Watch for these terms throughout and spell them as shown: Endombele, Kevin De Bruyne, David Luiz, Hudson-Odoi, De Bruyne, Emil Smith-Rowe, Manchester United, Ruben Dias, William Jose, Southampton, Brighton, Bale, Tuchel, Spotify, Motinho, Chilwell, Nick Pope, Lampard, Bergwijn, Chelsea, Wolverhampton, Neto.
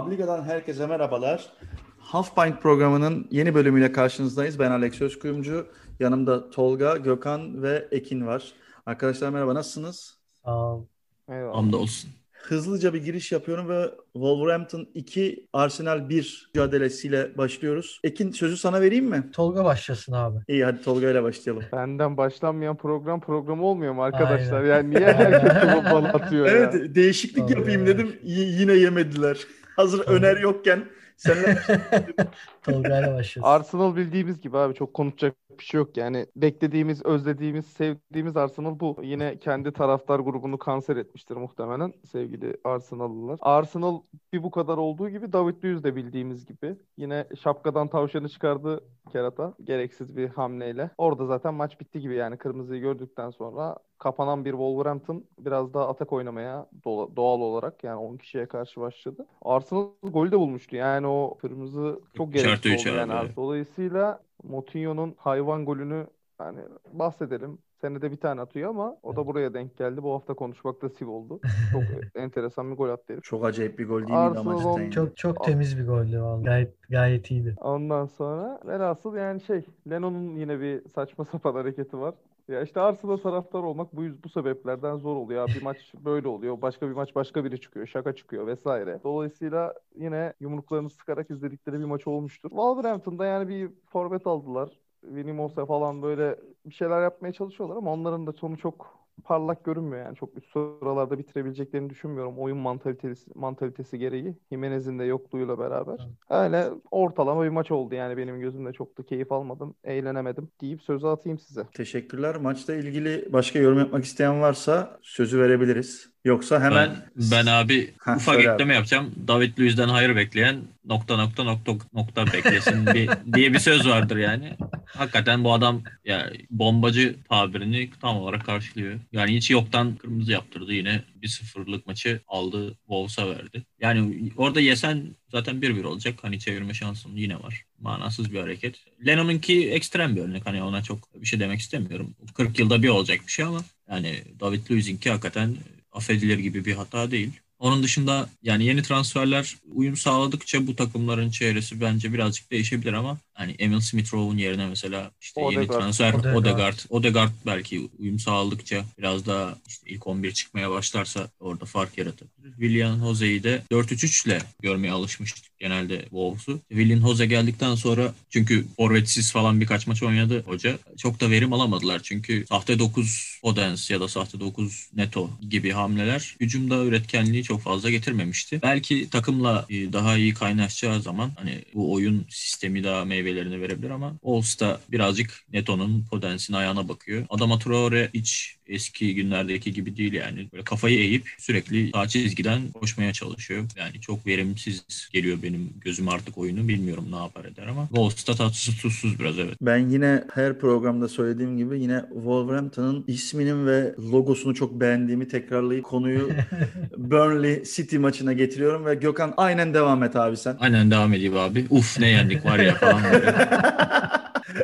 Publica'dan herkese merhabalar. Half-Bind programının yeni bölümüyle karşınızdayız. Ben Alexios Kuyumcu, yanımda Tolga, Gökhan ve Ekin var. Arkadaşlar merhaba, nasılsınız? Eyvallah. Hamdolsun. Hızlıca bir giriş yapıyorum ve Wolverhampton 2, Arsenal 1 mücadelesiyle başlıyoruz. Ekin, sözü sana vereyim mi? Tolga başlasın abi. İyi, hadi Tolga ile başlayalım. Benden başlanmayan program olmuyor mu arkadaşlar? Aynen. Yani niye herkes topu bana atıyor evet, ya? Evet, değişiklik yapayım dedim. Yine yemediler. Hazır Öner yokken senle Tolga ile başlıyoruz. Arsenal bildiğimiz gibi abi, çok konuşacak bir şey yok. Yani beklediğimiz, özlediğimiz, sevdiğimiz Arsenal bu. Yine kendi taraftar grubunu kanser etmiştir muhtemelen sevgili Arsenal'lılar. Arsenal bir bu kadar olduğu gibi David Luiz de bildiğimiz gibi yine şapkadan tavşanı çıkardı kerata, gereksiz bir hamleyle. Orada zaten maç bitti gibi, yani kırmızıyı gördükten sonra kapanan bir Wolverhampton biraz daha atak oynamaya doğal olarak, yani 10 kişiye karşı başladı. Arsenal golü de bulmuştu. Yani o kırmızı çok gerekli oldu yani abi. Dolayısıyla Motinho'nun hayvan golünü yani bahsedelim. Senede bir tane atıyor ama o da buraya denk geldi. Bu hafta konuşmak nasip oldu. Çok enteresan bir gol attı herif. Çok acayip bir gol değil miydi ama cidden? Çok temiz bir goldü vallahi. Gayet iyiydi. Ondan sonra velhasıl yani Leno'nun yine bir saçma sapan hareketi var. Ya işte Arsenal taraftar olmak bu sebeplerden zor oluyor. Bir maç böyle oluyor. Başka bir maç başka biri çıkıyor. Şaka çıkıyor vesaire. Dolayısıyla yine yumruklarını sıkarak izledikleri bir maç olmuştur. Wolverhampton'da yani bir forvet aldılar. Vinimos'a falan böyle bir şeyler yapmaya çalışıyorlar ama onların da sonu çok parlak görünmüyor. Yani çok üst sıralarda bitirebileceklerini düşünmüyorum. Oyun mantalitesi gereği. Jimenez'in de yokluğuyla beraber. Öyle ortalama bir maç oldu. Yani benim gözümde çok da keyif almadım. Eğlenemedim deyip sözü atayım size. Teşekkürler. Maçla ilgili başka yorum yapmak isteyen varsa sözü verebiliriz. Yoksa hemen... Ben abi ufak ekleme yapacağım. David Luiz'den hayır bekleyen ... beklesin diye bir söz vardır yani. Hakikaten bu adam yani bombacı tabirini tam olarak karşılıyor. Yani hiç yoktan kırmızı yaptırdı yine. 1-0'lık maçı aldı, Wolves'a verdi. Yani orada yesen zaten 1-1 olacak. Hani çevirme şansın yine var. Manasız bir hareket. Leno'nunki ekstrem bir örnek. Hani ona çok bir şey demek istemiyorum. 40 yılda bir olacak bir şey ama yani David Luiz'inki hakikaten affedilir gibi bir hata değil. Onun dışında yani yeni transferler uyum sağladıkça bu takımların çevresi bence birazcık değişebilir ama hani Emil Smith-Rowe'un yerine mesela işte yeni transfer Ødegaard belki uyum sağladıkça biraz daha işte ilk 11 çıkmaya başlarsa orada fark yaratabilir. William Jose'yi de 4-3-3 ile görmeye alışmıştık genelde Wolves'u. William Jose geldikten sonra çünkü forvetsiz falan birkaç maç oynadı hoca. Çok da verim alamadılar çünkü sahte 9 Podence ya da sahte 9 Neto gibi hamleler hücumda üretkenliği çok fazla getirmemişti. Belki takımla daha iyi kaynaşacağı zaman hani bu oyun sistemi daha meyvelerini verebilir ama Wolves'ta birazcık Neto'nun, Podence'in ayağına bakıyor. Adama Traore hiç eski günlerdeki gibi değil yani. Böyle kafayı eğip sürekli sağ çizgiden koşmaya çalışıyor. Yani çok verimsiz geliyor benim gözüm artık oyunu. Bilmiyorum ne yapar eder ama Wolves'ta tatsız tutsuz biraz evet. Ben yine her programda söylediğim gibi yine Wolverhampton'ın isminin ve logosunu çok beğendiğimi tekrarlayıp konuyu Burnley City maçına getiriyorum ve Gökhan aynen devam et abi sen. Aynen devam edeyim abi. Uf ne yendik var ya falan.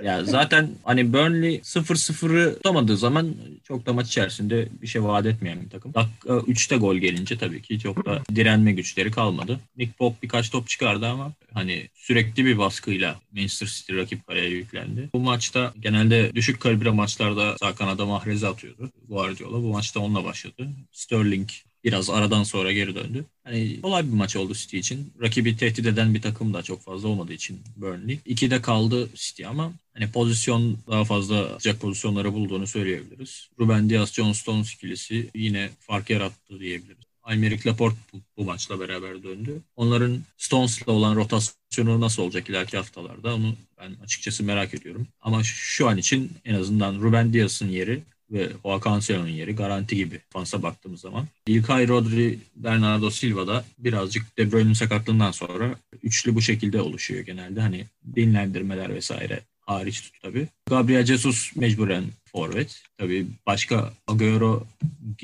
Ya zaten hani Burnley 0-0'ı tutamadığı zaman çok da maç içerisinde bir şey vaat etmeyen bir takım. Dakika 3'te gol gelince tabii ki çok da direnme güçleri kalmadı. Nick Pope birkaç top çıkardı ama hani sürekli bir baskıyla Manchester City rakip kaleye yüklendi. Bu maçta genelde düşük kalibre maçlarda sağ kanada Mahrez'e atıyordu Guardiola. Bu maçta onunla başladı. Sterling biraz aradan sonra geri döndü. Yani kolay bir maç oldu City için. Rakibi tehdit eden bir takım da çok fazla olmadığı için Burnley. 2'de kaldı City ama hani pozisyon daha fazla atacak pozisyonları bulduğunu söyleyebiliriz. Ruben Dias, John Stones ikilisi yine fark yarattı diyebiliriz. Aymeric Laporte bu maçla beraber döndü. Onların Stones'la olan rotasyonu nasıl olacak ileriki haftalarda onu ben açıkçası merak ediyorum. Ama şu an için en azından Ruben Dias'ın yeri ve Juan Cancelo'nun yeri garanti gibi fansa baktığımız zaman. İlkay Rodri, Bernardo Silva da birazcık De Bruyne'nin sakatlığından sonra üçlü bu şekilde oluşuyor genelde. Hani dinlendirmeler vesaire hariç tut tabii. Gabriel Jesus mecburen forvet. Tabii başka Agüero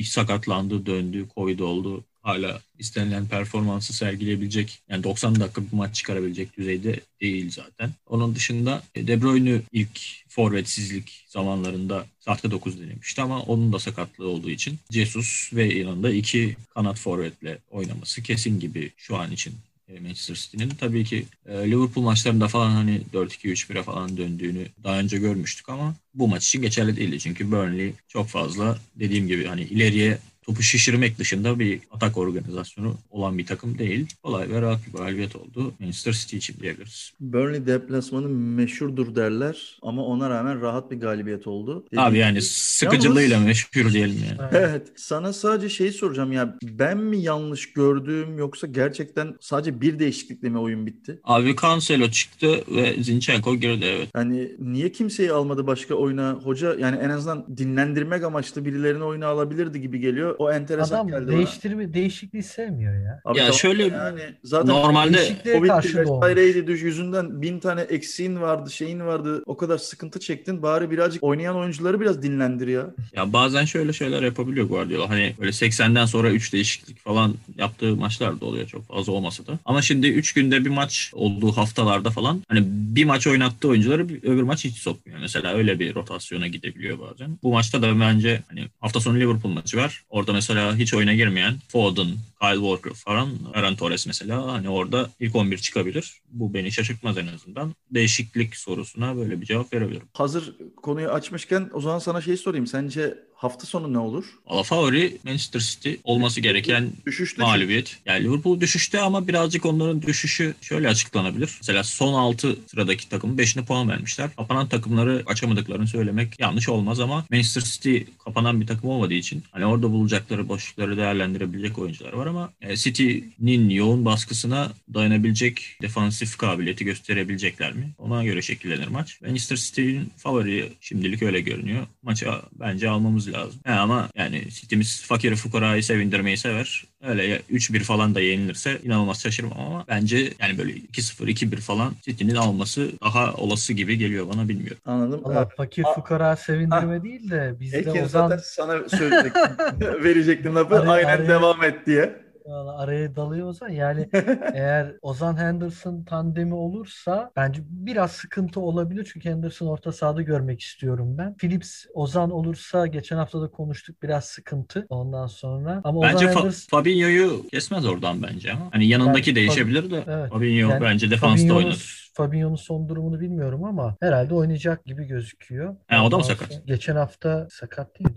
sakatlandı, döndü, Covid oldu. Hala istenilen performansı sergileyebilecek, yani 90 dakika bir maç çıkarabilecek düzeyde değil zaten. Onun dışında De Bruyne ilk forvetsizlik zamanlarında sahte 9 denemişti ama onun da sakatlığı olduğu için Jesus ve yanında iki kanat forvetle oynaması kesin gibi şu an için Manchester City'nin. Tabii ki Liverpool maçlarında falan hani 4-2-3-1'e falan döndüğünü daha önce görmüştük ama bu maç için geçerli değildi. Çünkü Burnley çok fazla dediğim gibi hani ileriye topu şişirmek dışında bir atak organizasyonu olan bir takım değil. Kolay ve rahat bir galibiyet oldu Manchester City için diyebiliriz. Burnley deplasmanı meşhurdur derler ama ona rağmen rahat bir galibiyet oldu. Abi yani sıkıcılığıyla meşhur diyelim yani. Evet. Sana sadece şeyi soracağım ya, ben mi yanlış gördüm yoksa gerçekten sadece bir değişiklikle mi oyun bitti? Abi Cancelo çıktı ve Zinchenko girdi, evet. Hani niye kimseyi almadı başka oyuna hoca? Yani en azından dinlendirmek amaçlı birilerini oyuna alabilirdi gibi geliyor. O enteresan adam geldi. Değişikliği sevmiyor ya. Abi ya şöyle yani zaten normalde Covid'de yüzünden 1000 tane eksiğin vardı, şeyin vardı. O kadar sıkıntı çektin. Bari birazcık oynayan oyuncuları biraz dinlendir ya. Ya bazen şöyle şeyler yapabiliyor Guardiola. Hani böyle 80'den sonra 3 değişiklik falan yaptığı maçlar da oluyor, çok fazla olmasa da. Ama şimdi 3 günde bir maç olduğu haftalarda falan hani bir maç oynattığı oyuncuları öbür maç hiç sokmuyor. Mesela öyle bir rotasyona gidebiliyor bazen. Bu maçta da bence hani hafta sonu Liverpool maçı var. Orada mesela hiç oyuna girmeyen Foden, Kyle Walker falan, Aaron Torres mesela hani orada ilk 11 çıkabilir. Bu beni şaşırtmaz en azından. Değişiklik sorusuna böyle bir cevap verebilirim. Hazır konuyu açmışken o zaman sana şey sorayım. Sence hafta sonu ne olur? Valla favori Manchester City olması gereken düşüşte mağlubiyet. Yani Liverpool düşüşte ama birazcık onların düşüşü şöyle açıklanabilir. Mesela son 6 sıradaki takımın 5'ine puan vermişler. Kapanan takımları açamadıklarını söylemek yanlış olmaz ama Manchester City kapanan bir takım olmadığı için hani orada bulacakları boşlukları değerlendirebilecek oyuncular var ama City'nin yoğun baskısına dayanabilecek defansif kabiliyeti gösterebilecekler mi? Ona göre şekillenir maç. Manchester City'nin favori şimdilik öyle görünüyor. Maçı bence almamız lazım. Ama yani City'miz fakiri fukarayı sevindirmeyi sever. Öyle 3-1 falan da yenilirse inanılmaz şaşırmam ama bence yani böyle 2-0, 2-1 falan City'nin alması daha olası gibi geliyor bana, bilmiyorum. Anladım. Valla fakir fukara sevindirme değil de bizde Ozan... zaten sana söyleyecektim. Verecektim lafı. Aynen devam et diye. Valla araya dalıyor Ozan. Yani eğer Ozan Henderson tandemi olursa bence biraz sıkıntı olabilir. Çünkü Henderson orta sahada görmek istiyorum ben. Phillips Ozan olursa geçen hafta da konuştuk, biraz sıkıntı ondan sonra. Ama bence Ozan Henderson... Fabinho'yu kesmez oradan bence. Hani yanındaki yani, değişebilir de evet. Fabinho yani, bence defansta oynar. Fabinho'nun son durumunu bilmiyorum ama herhalde oynayacak gibi gözüküyor. O da mı sakat? Geçen hafta sakat değil.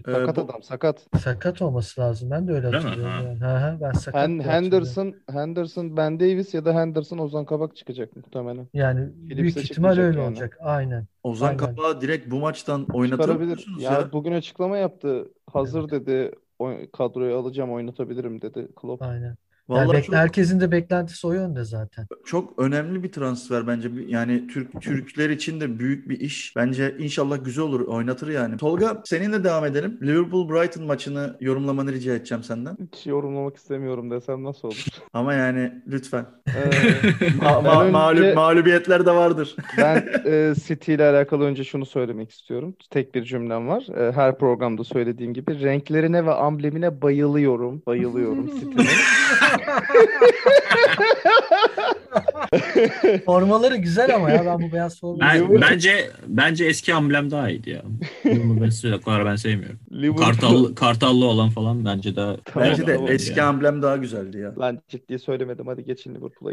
Sakat. Sakat olması lazım. Ben de öyle hatırlıyorum. Yani. Ben sakat. Henderson, Ben Davis ya da Henderson, Ozan Kabak çıkacak muhtemelen. Yani Philips'e büyük ihtimal öyle olacak. Aynen. Ozan Kabak'ı direkt bu maçtan oynatabilir. Ya bugün açıklama yaptı. Hazır dedi. Kadroyu alacağım, oynatabilirim dedi Klopp. Aynen. Yani herkesin de beklentisi o yönde zaten. Çok önemli bir transfer bence. Yani Türkler için de büyük bir iş. Bence inşallah güzel olur, oynatır yani. Tolga, seninle devam edelim. Liverpool-Brighton maçını yorumlamanı rica edeceğim senden. Hiç yorumlamak istemiyorum desem nasıl olur? Ama yani lütfen. Mağlubiyetler de vardır. Ben City ile alakalı önce şunu söylemek istiyorum. Tek bir cümlem var. Her programda söylediğim gibi renklerine ve amblemine bayılıyorum. Bayılıyorum City'nin. Formaları güzel ama ya ben bu beyaz formaları... Bence eski amblem daha iyiydi ya. Ben sevmiyorum. Kartallı olan falan bence daha... Bence de eski amblem daha güzeldi ya. Ben ciddi söylemedim. Hadi geçin Liverpool'a.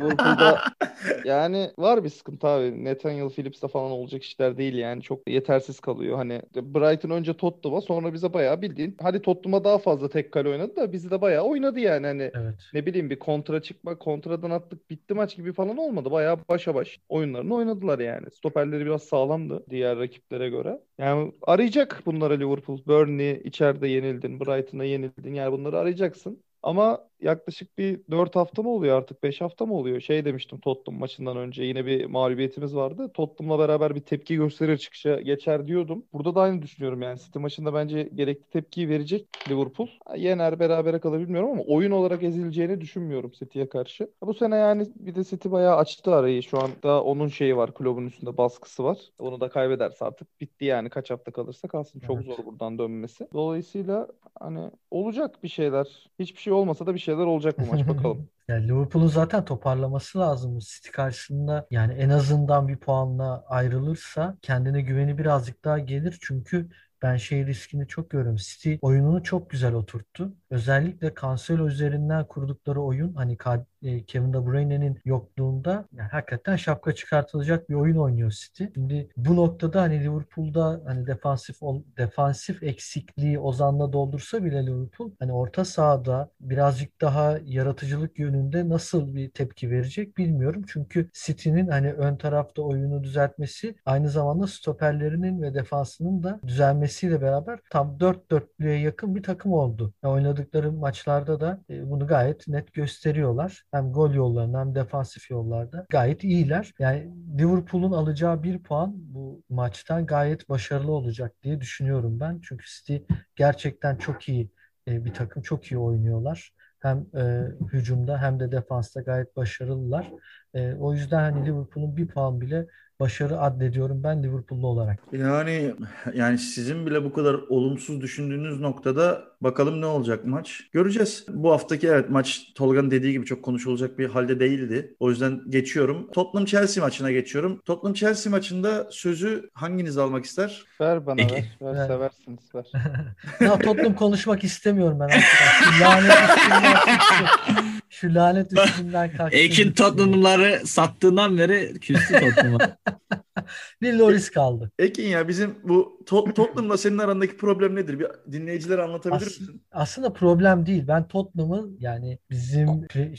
Liverpool'da yani var bir sıkıntı abi. Nathaniel Phillips'le falan olacak işler değil yani. Çok yetersiz kalıyor. Hani Brighton önce Tottenham'a sonra bize bayağı bildiğin. Hadi Tottenham'a daha fazla tek kale oynadı da bizi de bayağı oynadı yani. Hani evet. Ne bileyim bir kontradan attık bitti maç gibi falan olmadı. Bayağı başa baş oyunlarını oynadılar yani. Stoperleri biraz sağlamdı diğer rakiplere göre. Yani arayacak bunlara Liverpool. Burnley içeride yenildin. Brighton'a yenildin. Yani bunları arayacaksın. Ama yaklaşık bir 4 hafta mı oluyor artık? 5 hafta mı oluyor? Şey demiştim Tottenham maçından önce. Yine bir mağlubiyetimiz vardı. Tottenham'la beraber bir tepki gösterir, çıkışa geçer diyordum. Burada da aynı düşünüyorum yani. City maçında bence gerekli tepkiyi verecek Liverpool. Yener, berabere kalır bilmiyorum ama oyun olarak ezileceğini düşünmüyorum City'ye karşı. Bu sene yani bir de City bayağı açtı arayı. Şu anda onun şeyi var. Kulübün üstünde baskısı var. Onu da kaybederse artık bitti yani. Kaç hafta kalırsa kalsın. Çok zor buradan dönmesi. Dolayısıyla hani olacak bir şeyler. Hiçbir şey olmasa da bir şeyler olacak bu maç, bakalım. Yani Liverpool'un zaten toparlaması lazım City karşısında. Yani en azından bir puanla ayrılırsa kendine güveni birazcık daha gelir. Çünkü Ben şey riskini çok görüyorum. City oyununu çok güzel oturttu. Özellikle Cancelo üzerinden kurdukları oyun, hani Kevin De Bruyne'nin yokluğunda yani hakikaten şapka çıkartılacak bir oyun oynuyor City. Şimdi bu noktada hani Liverpool'da hani defansif eksikliği Ozan'la doldursa bile Liverpool hani orta sahada birazcık daha yaratıcılık yönünde nasıl bir tepki verecek bilmiyorum. Çünkü City'nin hani ön tarafta oyunu düzeltmesi aynı zamanda stoperlerinin ve defansının da düzelmesiyle beraber tam 4-4'lüye yakın bir takım oldu. Yani oynadıkları maçlarda da bunu gayet net gösteriyorlar. Hem gol yollarında hem defansif yollarda gayet iyiler. Yani Liverpool'un alacağı bir puan bu maçtan gayet başarılı olacak diye düşünüyorum ben. Çünkü City gerçekten çok iyi bir takım, çok iyi oynuyorlar. Hem hücumda hem de defansta gayet başarılılar. O yüzden hani Liverpool'un bir puan bile başarı addediyorum ben Liverpool'lu olarak. Yani sizin bile bu kadar olumsuz düşündüğünüz noktada bakalım ne olacak maç. Göreceğiz. Bu haftaki evet maç Tolga'nın dediği gibi çok konuşulacak bir halde değildi. O yüzden geçiyorum. Tottenham Chelsea maçına geçiyorum. Tottenham Chelsea maçında sözü hanginiz almak ister? Ver bana ver. Seversiniz ver. Ya Tottenham konuşmak istemiyorum ben artık. Şu lanet üstünden kalktı. Ekin Tottenham'ları sattığından beri küstü Tottenham'a. Bir Loris kaldı. Ekin ya bizim bu Tottenham'la senin arandaki problem nedir? Bir dinleyicilere anlatabilir misin? Aslında problem değil. Ben Tottenham'ın yani bizim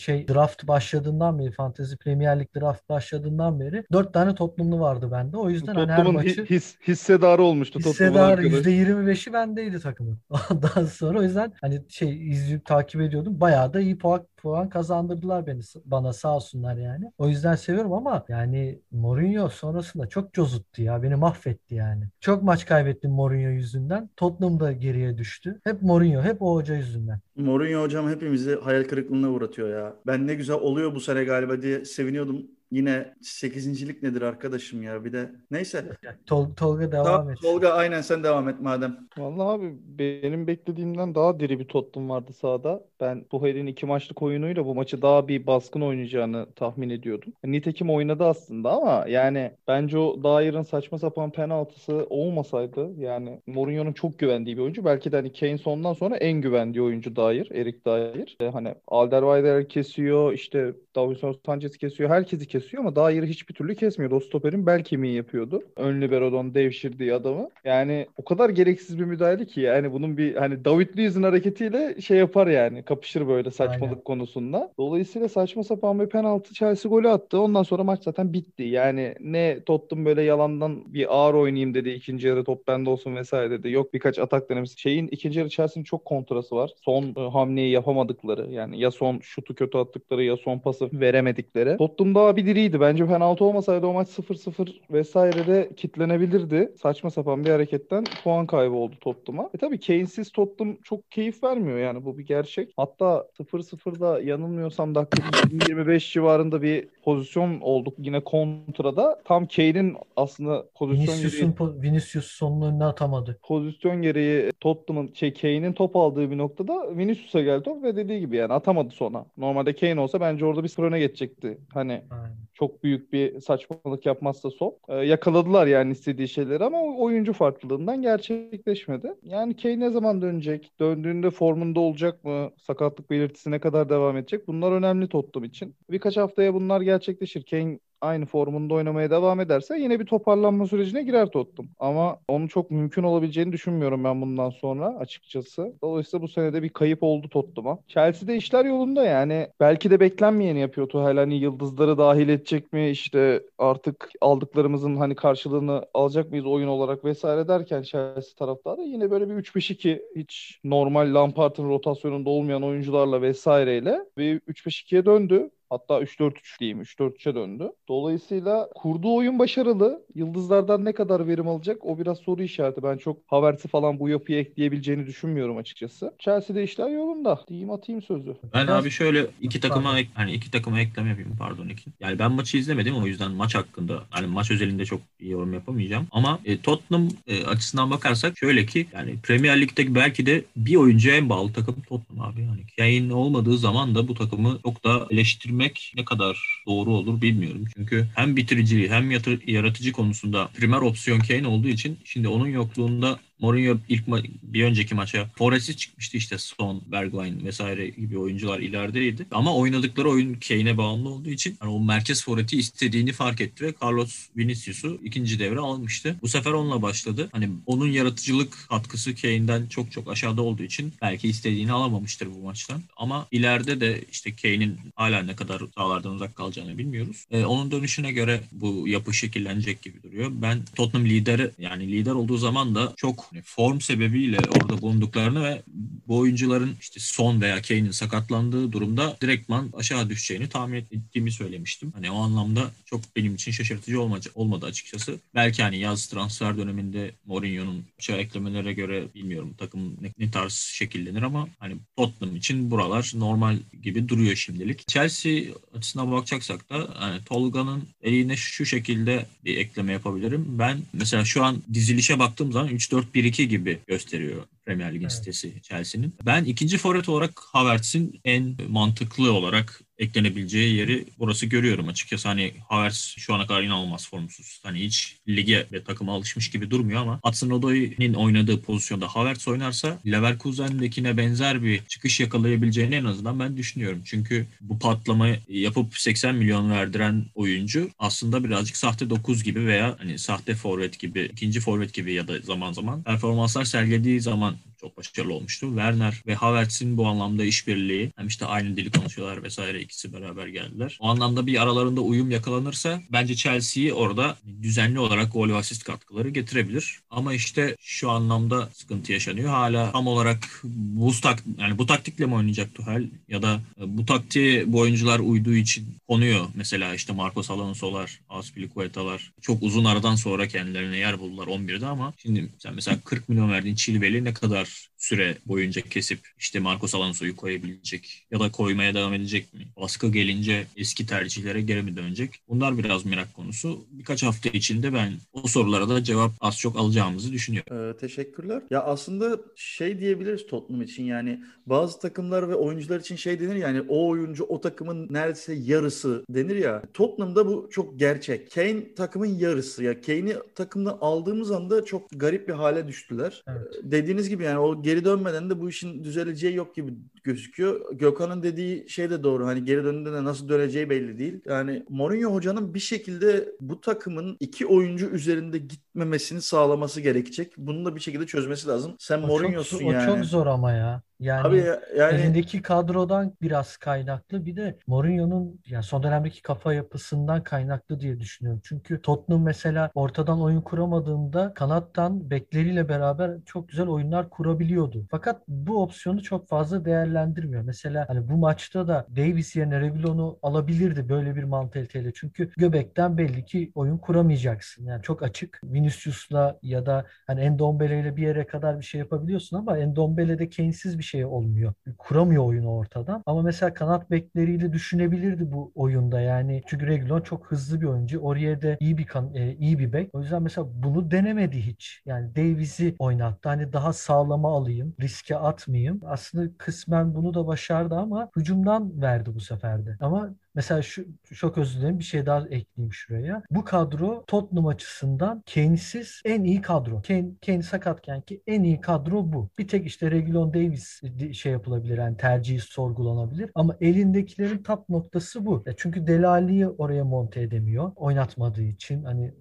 draft başladığından beri, Fantasy Premier League draft başladığından beri 4 tane Tottenham'lı vardı bende. O yüzden hani her maçı hissedarı olmuştu. Hissedarı %25'i bendeydi takımın. Ondan sonra o yüzden hani izleyip takip ediyordum. Bayağı da iyi puan kazandırdılar bana sağ olsunlar yani. O yüzden seviyorum ama yani Mourinho sonrasında çok cozuttu ya. Beni mahvetti yani. Çok maç kaybettim Mourinho yüzünden. Tottenham da geriye düştü. Hep Mourinho, hep o hoca yüzünden. Mourinho hocam hepimizi hayal kırıklığına uğratıyor ya. Ben ne güzel oluyor bu sene galiba diye seviniyordum. Yine 8.lik nedir arkadaşım ya bir de. Neyse. Tolga devam et. Tolga aynen sen devam et madem. Vallahi abi benim beklediğimden daha diri bir Tottenham vardı sahada. Ben Tuchel'in 2 maçlık oyunuyla bu maçı daha bir baskın oynayacağını tahmin ediyordum. Nitekim oynadı aslında ama yani bence o Dair'in saçma sapan penaltısı olmasaydı yani Mourinho'nun çok güvendiği bir oyuncu. Belki de hani Kane sondan sonra en güvendiği oyuncu Dair, Eric Dair. Hani Alderweireld kesiyor, işte Davinson Sanchez kesiyor, herkesi kesiyor ama daha yeri hiçbir türlü kesmiyordu. O stoperin bel kemiği yapıyordu. Ön liberodan devşirdiği adamı. Yani o kadar gereksiz bir müdahale ki yani bunun bir hani David Luiz'in hareketiyle şey yapar yani. Kapışır böyle saçmalık aynen konusunda. Dolayısıyla saçma sapan bir penaltı Chelsea golü attı. Ondan sonra maç zaten bitti. Yani ne Tottenham böyle yalandan bir ağır oynayayım dedi. İkinci yarı top bende olsun vesaire dedi. Yok birkaç atak denemesi. İkinci yarı Chelsea'nin çok kontrası var. Son hamleyi yapamadıkları. Yani ya son şutu kötü attıkları ya son pası veremedikleri. Tottenham daha bir diriydi. Bence penaltı olmasaydı o maç 0-0 vesaire de kitlenebilirdi. Saçma sapan bir hareketten puan kaybı oldu Tottenham'a. Tabii Kane'siz Tottenham çok keyif vermiyor yani bu bir gerçek. Hatta 0-0'da yanılmıyorsam dakika 25 civarında bir pozisyon olduk yine kontrada. Tam Kane'in aslında Vinicius sonunu önüne atamadı. Pozisyon gereği Tottenham'ın Kane'in top aldığı bir noktada Vinicius'a geldi top ve dediği gibi yani atamadı sona. Normalde Kane olsa bence orada bir sıfır öne geçecekti. Hani çok büyük bir saçmalık yapmazsa yakaladılar yani istediği şeyleri ama oyuncu farklılığından gerçekleşmedi. Yani Kane ne zaman dönecek? Döndüğünde formunda olacak mı? Sakatlık belirtisi ne kadar devam edecek? Bunlar önemli Tottenham için. Birkaç haftaya bunlar gerçekleşir. Kane aynı formunda oynamaya devam ederse yine bir toparlanma sürecine girer Tottenham. Ama onun çok mümkün olabileceğini düşünmüyorum ben bundan sonra açıkçası. Dolayısıyla bu senede bir kayıp oldu Tottenham'a. Chelsea'de işler yolunda yani. Belki de beklenmeyeni yapıyor Tuchel. Hani yıldızları dahil edecek mi? İşte artık aldıklarımızın hani karşılığını alacak mıyız oyun olarak vesaire derken Chelsea taraftarı yine böyle bir 3-5-2 hiç normal Lampard'ın rotasyonunda olmayan oyuncularla vesaireyle bir 3-5-2'ye döndü. Hatta 3-4-3 diyeyim. 3-4-3'e döndü. Dolayısıyla kurduğu oyun başarılı. Yıldızlardan ne kadar verim alacak? O biraz soru işareti. Ben çok Havertz'i falan bu yapıya ekleyebileceğini düşünmüyorum açıkçası. Chelsea'de işler yolunda. Diyeyim atayım sözü. Ben abi şöyle iki takıma ekleme yapayım. Pardon iki. Yani ben maçı izlemedim o yüzden maç hakkında hani maç özelinde çok yorum yapamayacağım. Ama Tottenham açısından bakarsak şöyle ki yani Premier Lig'deki belki de bir oyuncuya en bağlı takım Tottenham abi. Yani Kane olmadığı zaman da bu takımı çok da eleştirme ne kadar doğru olur bilmiyorum. Çünkü hem bitiriciliği hem yaratıcı konusunda primer opsiyon Kane olduğu için şimdi onun yokluğunda Mourinho ilk bir önceki maça Forest'i çıkmıştı işte, Son, Bergwijn vesaire gibi oyuncular ilerideydi. Ama oynadıkları oyun Kane'e bağımlı olduğu için yani o merkez forveti istediğini fark etti ve Carlos Vinicius'u ikinci devre almıştı. Bu sefer onunla başladı. Hani onun yaratıcılık katkısı Kane'den çok çok aşağıda olduğu için belki istediğini alamamıştır bu maçtan. Ama ileride de işte Kane'in hala ne kadar sahalardan uzak kalacağını bilmiyoruz. Onun dönüşüne göre bu yapı şekillenecek gibi duruyor. Ben Tottenham lideri, yani lider olduğu zaman da çok form sebebiyle orada bulunduklarını ve bu oyuncuların işte Son veya Kane'in sakatlandığı durumda direktman aşağı düşeceğini tahmin ettiğimi söylemiştim. Hani o anlamda çok benim için şaşırtıcı olmadı açıkçası. Belki hani yaz transfer döneminde Mourinho'nun şey eklemelere göre bilmiyorum takım ne tarz şekillenir ama hani Tottenham için buralar normal gibi duruyor şimdilik. Chelsea açısına bakacaksak da hani Tolga'nın eline şu şekilde bir ekleme yapabilirim. Ben mesela şu an dizilişe baktığım zaman 3-4-1-2 gibi gösteriyor Premier Lig'in sitesi Chelsea'nin. Ben ikinci forvet olarak Havertz'in en mantıklı olarak eklenebileceği yeri burası görüyorum açıkçası. Hani Havertz şu ana kadar inanılmaz formsuz. Hani hiç lige ve takıma alışmış gibi durmuyor ama Hudson-Odoi'nin oynadığı pozisyonda Havertz oynarsa Leverkusen'dekine benzer bir çıkış yakalayabileceğini en azından ben düşünüyorum. Çünkü bu patlama yapıp 80 milyon verdiren oyuncu aslında birazcık sahte 9 gibi veya hani sahte forvet gibi, ikinci forvet gibi ya da zaman zaman performanslar sergilediği zaman çok başarılı olmuştu. Werner ve Havertz'in bu anlamda işbirliği, hem işte aynı dili konuşuyorlar vesaire, ikisi beraber geldiler. O anlamda bir aralarında uyum yakalanırsa bence Chelsea'yi orada düzenli olarak gol ve asist katkıları getirebilir. Ama işte şu anlamda sıkıntı yaşanıyor. Hala tam olarak bu taktikle mi oynayacak Tuchel ya da bu taktiği bu oyuncular uyduğu için konuyor. Mesela işte Marcos Alonso'lar, Azpilicueta'lar çok uzun aradan sonra kendilerine yer buldular 11'de ama şimdi sen mesela 40 milyon verdiğin Chilwell'i ne kadar süre boyunca kesip işte Marcos Alonso'yu koyabilecek ya da koymaya devam edecek mi? Baskı gelince eski tercihlere geri mi dönecek? Bunlar biraz merak konusu. Birkaç hafta içinde ben o sorulara da cevap az çok alacağımızı düşünüyorum. Teşekkürler. Ya aslında şey diyebiliriz Tottenham için, yani bazı takımlar ve oyuncular için şey denir yani o oyuncu o takımın neredeyse yarısı denir ya. Tottenham'da bu çok gerçek. Kane takımın yarısı. Ya Kane'i takımdan aldığımız anda çok garip bir hale düştüler. Evet. Dediğiniz gibi yani o geri dönmeden de bu işin düzeleceği yok gibi gözüküyor. Gökhan'ın dediği şey de doğru. Hani geri döndüğünde de nasıl döneceği belli değil. Yani Mourinho hocanın bir şekilde bu takımın iki oyuncu üzerinde gitmemesini sağlaması gerekecek. Bunu da bir şekilde çözmesi lazım. Sen Mourinho'sun yani. O çok zor ama ya. Yani elindeki kadrodan biraz kaynaklı, bir de Mourinho'nun yani son dönemdeki kafa yapısından kaynaklı diye düşünüyorum. Çünkü Tottenham mesela ortadan oyun kuramadığında kanattan bekleriyle beraber çok güzel oyunlar kurabiliyordu. Fakat bu opsiyonu çok fazla değerlendirmiyor. Mesela hani bu maçta da Davis yerine Reguilon'u alabilirdi böyle bir mantaliteyle. Çünkü göbekten belli ki oyun kuramayacaksın. Yani çok açık. Vinicius'la ya da hani Endombele'yle bir yere kadar bir şey yapabiliyorsun ama Endombele'de Kane'siz bir şey olmuyor. Kuramıyor oyunu ortadan. Ama mesela kanat bekleriyle düşünebilirdi bu oyunda yani. Çünkü Reguilon çok hızlı bir oyuncu. Oraya da iyi bir bek. O yüzden mesela bunu denemedi hiç. Yani Davies'i oynattı. Hani daha sağlama alayım. Riske atmayayım. Aslında kısmen bunu da başardı ama hücumdan verdi bu sefer de. Ama mesela çok özür dilerim, bir şey daha ekleyeyim şuraya. Bu kadro Tottenham açısından Kane'siz en iyi kadro. Kane sakatken ki en iyi kadro bu. Bir tek işte Reguilon Davies şey yapılabilir, yani tercihi sorgulanabilir. Ama elindekilerin tap noktası bu. Çünkü Dele Alli'yi oraya monte edemiyor. Oynatmadığı için hani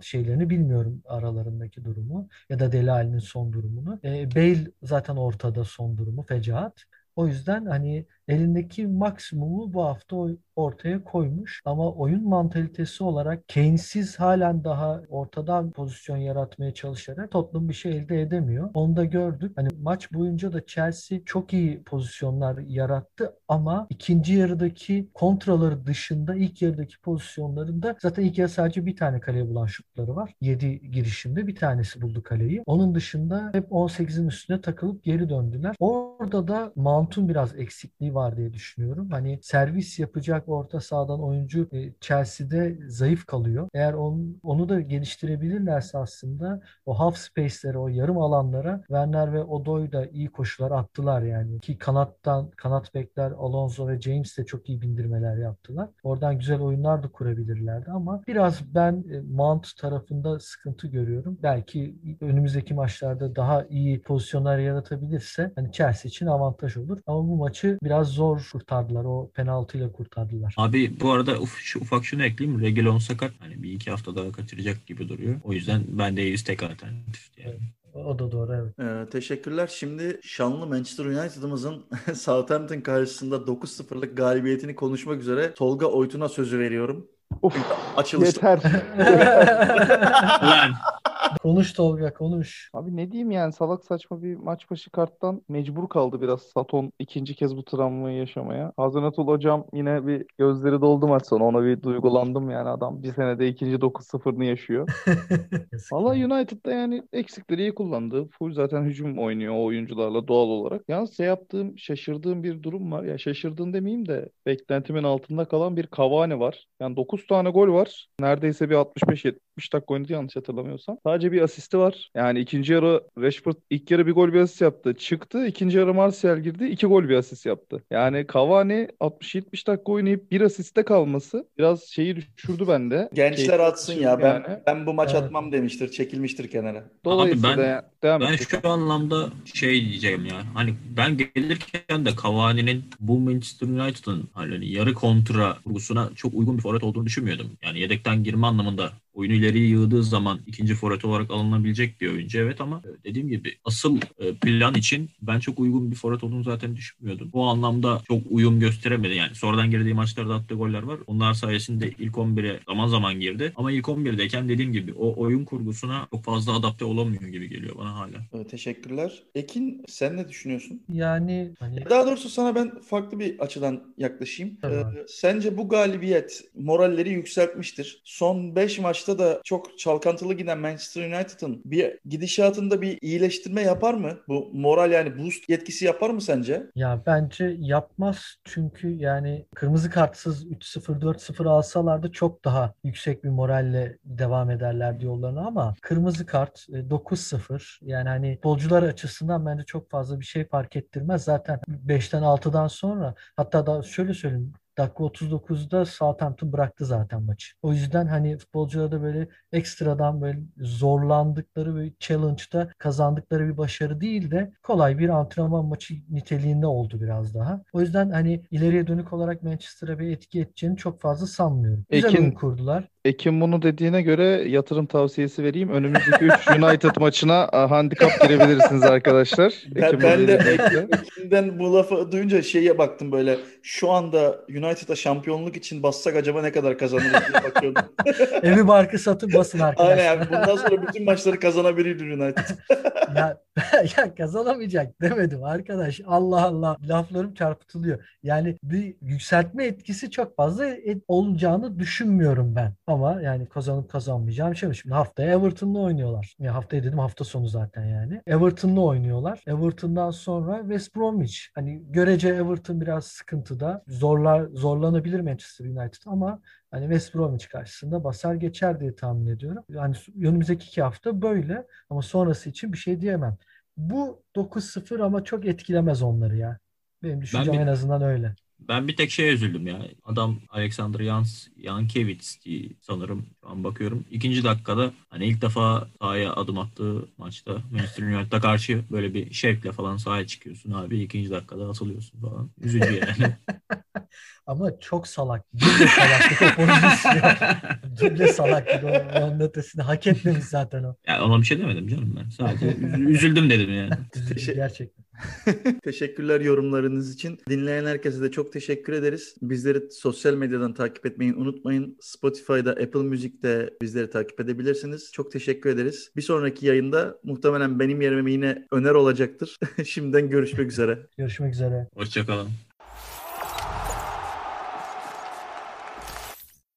şeylerini bilmiyorum, aralarındaki durumu ya da Dele Alli'nin son durumunu. Bale zaten ortada, son durumu fecaat. O yüzden hani elindeki maksimumu bu hafta ortaya koymuş ama oyun mantalitesi olarak Kane'siz halen daha ortadan pozisyon yaratmaya çalışarak Tottenham bir şey elde edemiyor. Onu da gördük. Hani maç boyunca da Chelsea çok iyi pozisyonlar yarattı ama ikinci yarıdaki kontraları dışında ilk yarıdaki pozisyonlarında zaten ilk yarı sadece bir tane kaleye bulan şutları var. 7 girişimde bir tanesi buldu kaleyi. Onun dışında hep 18'in üstüne takılıp geri döndüler. Orada da Mount'un biraz eksikliği eksikliği var diye düşünüyorum. Hani servis yapacak orta sahadan oyuncu Chelsea'de zayıf kalıyor. Eğer onu da geliştirebilirlerse aslında o half space'lere, o yarım alanlara Werner ve Odoi da iyi koşular attılar yani. Ki kanat bekler Alonso ve James de çok iyi bindirmeler yaptılar. Oradan güzel oyunlar da kurabilirlerdi ama biraz ben Mount tarafında sıkıntı görüyorum. Belki önümüzdeki maçlarda daha iyi pozisyonlar yaratabilirse hani Chelsea için avantaj olur. Ama bu maçı biraz zor kurtardılar. O penaltıyla kurtardılar. Abi bu arada ufak şunu ekleyeyim. Reguilon sakat. Hani bir iki hafta daha kaçıracak gibi duruyor. O yüzden ben de Davies tek alternatif yani. Evet. O da doğru, evet. Teşekkürler. Şimdi şanlı Manchester United'ımızın Southampton karşısında 9-0'lık galibiyetini konuşmak üzere Tolga Oytun'a sözü veriyorum. Of, açılışta. Yeter. Lan. Konuş Tolga, konuş. Abi ne diyeyim yani, salak saçma bir maç başı karttan mecbur kaldı biraz Saton ikinci kez bu travmayı yaşamaya. Hazenatul hocam yine bir gözleri doldu maç sonu. Ona bir duygulandım yani, adam bir senede ikinci 9-0'ını yaşıyor. Valla United'da yani eksikleri iyi kullandı. Full zaten hücum oynuyor o oyuncularla doğal olarak. Yalnız şaşırdığım bir durum var. Ya şaşırdığım demeyeyim de beklentimin altında kalan bir Cavani var. Yani 9 tane gol var. Neredeyse bir 65-70 dakika oynadı yanlış hatırlamıyorsam. Sadece bir asisti var. Yani ikinci yarı Rashford ilk yarı bir gol bir asist yaptı. Çıktı. İkinci yarı Martial girdi. 2 gol bir asist yaptı. Yani Cavani 60-70 dakika oynayıp bir asiste kalması biraz şeyi düşürdü bende. Gençler atsın ya. Ben bu maç atmam demiştir. Çekilmiştir kenara. Dolayısıyla ben şu anlamda şey diyeceğim ya. Hani ben gelirken de Cavani'nin bu Manchester United'ın hani yarı kontra kurgusuna çok uygun bir forvet olduğunu düşünmüyordum. Yani yedekten girme anlamında oyunu ileriye yığdığı zaman ikinci forvet olarak alınabilecek bir oyuncu, evet, ama dediğim gibi asıl plan için ben çok uygun bir forvet olduğunu zaten düşünmüyordum. Bu anlamda çok uyum gösteremedi. Yani sonradan girdiği maçlarda attığı goller var. Onlar sayesinde ilk 11'e zaman zaman girdi. Ama ilk 11'deyken dediğim gibi o oyun kurgusuna çok fazla adapte olamıyor gibi geliyor bana hala. Teşekkürler. Ekin, sen ne düşünüyorsun? Yani daha doğrusu sana ben farklı bir açıdan yaklaşayım. Evet. Sence bu galibiyet moralleri yükseltmiştir. Son 5 maçta da çok çalkantılı giden Manchester United'ın bir gidişatında bir iyileştirme yapar mı? Bu moral yani boost yetkisi yapar mı sence? Ya bence yapmaz. Çünkü yani kırmızı kartsız 3-0 4-0 alsalardı çok daha yüksek bir moralle devam ederlerdi yollarına ama kırmızı kart 9-0 yani hani futbolcular açısından bence çok fazla bir şey fark ettirmez. Zaten 5'ten 6'dan sonra, hatta da şöyle söyleyeyim, dakika 39'da Southampton bıraktı zaten maçı. O yüzden hani futbolcular da böyle ekstradan böyle zorlandıkları ve challenge'da kazandıkları bir başarı değil de kolay bir antrenman maçı niteliğinde oldu biraz daha. O yüzden hani ileriye dönük olarak Manchester'a bir etki edeceğini çok fazla sanmıyorum. Güzel oyun kurdular. Ekim bunu dediğine göre yatırım tavsiyesi vereyim. Önümüzdeki 3 United maçına handikap girebilirsiniz arkadaşlar. Ben de Ekim'den bu lafı duyunca şeye baktım böyle. Şu anda United'a şampiyonluk için bassak acaba ne kadar kazanırız diye bakıyordum. Evi barkı satıp basın arkadaşlar. Aynen yani. Bundan sonra bütün maçları kazanabilir United. ya kazanamayacak demedim arkadaş. Allah Allah. Laflarım çarpıtılıyor. Yani bir yükseltme etkisi çok fazla olacağını düşünmüyorum ben. Ama yani kazanıp kazanmayacağım şey mi? Şimdi haftaya Everton'la oynuyorlar. Ya haftaya dedim, hafta sonu zaten yani. Everton'la oynuyorlar. Everton'dan sonra West Bromwich. Hani görece Everton biraz sıkıntıda. Zorlanabilir Manchester United ama hani West Bromwich karşısında basar geçer diye tahmin ediyorum. Yani önümüzdeki 2 hafta böyle ama sonrası için bir şey diyemem. Bu 9-0 ama çok etkilemez onları ya. Benim düşüncem en azından öyle. Ben bir tek şeye üzüldüm ya. Adam Alexander Jankiewicz diye sanırım, şu an bakıyorum. 2. dakikada hani ilk defa sahaya adım attığı maçta Manchester United'a karşı böyle bir şevkle falan sahaya çıkıyorsun abi. 2. dakikada atılıyorsun falan. Üzücü yani. Ama çok salak. Düble salaklık. Düble salaklık. Onun ötesini hak etmemiş zaten o. Yani ona bir şey demedim canım ben. Sadece üzüldüm dedim yani. Gerçekten. Teşekkürler yorumlarınız için. Dinleyen herkese de çok teşekkür ederiz. Bizleri sosyal medyadan takip etmeyi unutmayın. Spotify'da, Apple Music'te bizleri takip edebilirsiniz. Çok teşekkür ederiz. Bir sonraki yayında muhtemelen benim yerime yine Öner olacaktır. Şimdiden görüşmek üzere. Görüşmek üzere. Hoşça kalın.